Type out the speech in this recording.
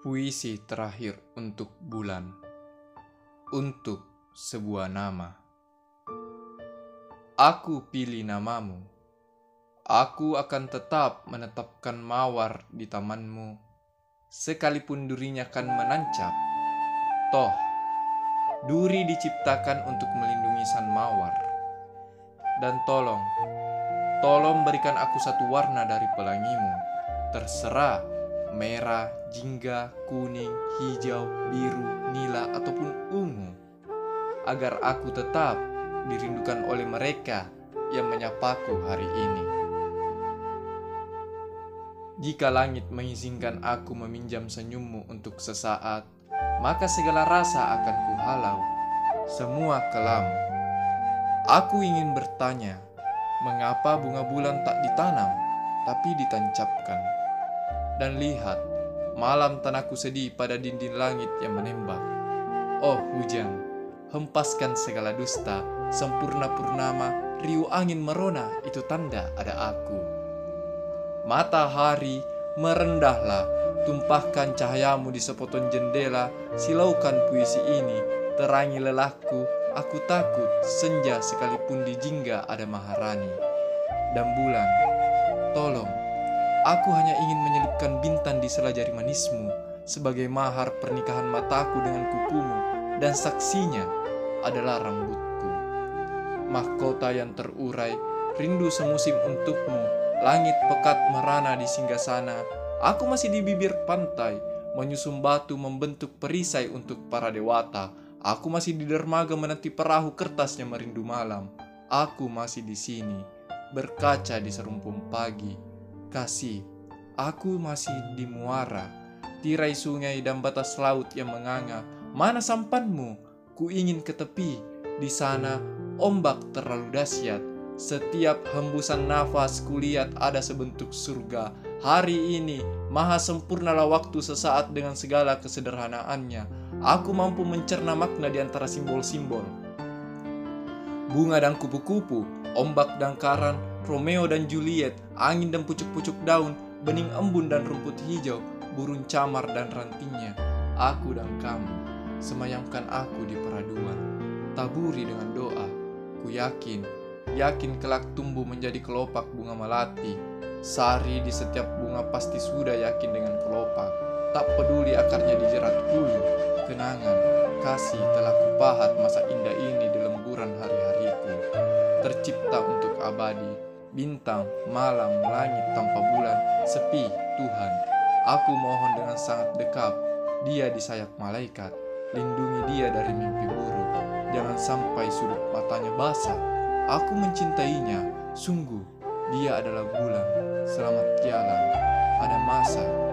Puisi terakhir untuk bulan, untuk sebuah nama. Aku pilih namamu, aku akan tetap menetapkan mawar di tamanmu, sekalipun durinya kan menancap. Toh, duri diciptakan untuk melindungi sang mawar. Dan tolong berikan aku satu warna dari pelangimu, terserah merah, jingga, kuning, hijau, biru, nila, ataupun ungu, agar aku tetap dirindukan oleh mereka yang menyapaku hari ini. Jika langit mengizinkan aku meminjam senyummu untuk sesaat, maka segala rasa akan kuhalau, semua kelam. Aku ingin bertanya, mengapa bunga bulan tak ditanam, tapi ditancapkan? Dan lihat, malam tanahku sedih pada dinding langit yang menembak. Oh hujan, hempaskan segala dusta, sempurna purnama, riuh angin merona, itu tanda ada aku. Matahari, merendahlah, tumpahkan cahayamu di sepotong jendela, silaukan puisi ini, terangi lelahku, aku takut, senja sekalipun di jingga ada maharani. Dan bulan, tolong, aku hanya ingin menyelipkan bintan di sela jari manismu sebagai mahar pernikahan mataku dengan kukumu, dan saksinya adalah rambutku. Mahkota yang terurai, rindu semusim untukmu, langit pekat merana di singgasana. Aku masih di bibir pantai, menyusun batu membentuk perisai untuk para dewata. Aku masih di dermaga menanti perahu kertasnya merindu malam. Aku masih di sini, berkaca di serumpun pagi. Kasih, aku masih di muara, tirai sungai dan batas laut yang menganga. Mana sampanmu? Ku ingin ke tepi. Di sana, ombak terlalu dahsyat. Setiap hembusan nafas kulihat ada sebentuk surga. Hari ini, maha sempurnalah waktu sesaat dengan segala kesederhanaannya. Aku mampu mencerna makna di antara simbol-simbol. Bunga dan kupu-kupu, ombak dan karang, Romeo dan Juliet, angin dan pucuk-pucuk daun, bening embun dan rumput hijau, burung camar dan rantingnya. Aku dan kamu, semayamkan aku di peraduan, taburi dengan doa. Ku yakin kelak tumbuh menjadi kelopak bunga melati. Sari di setiap bunga pasti sudah yakin dengan kelopak. Tak peduli akarnya dijerat hulu, kenangan, kasih telah kupahat masa indah ini di lemburan hari-hariku. Tercipta untuk abadi, bintang, malam, langit tanpa bulan, sepi, Tuhan. Aku mohon dengan sangat dekat, dia di sayap malaikat, lindungi dia dari mimpi buruk, jangan sampai sudut matanya basah. Aku mencintainya, sungguh, dia adalah bulan. Selamat jalan, ada masa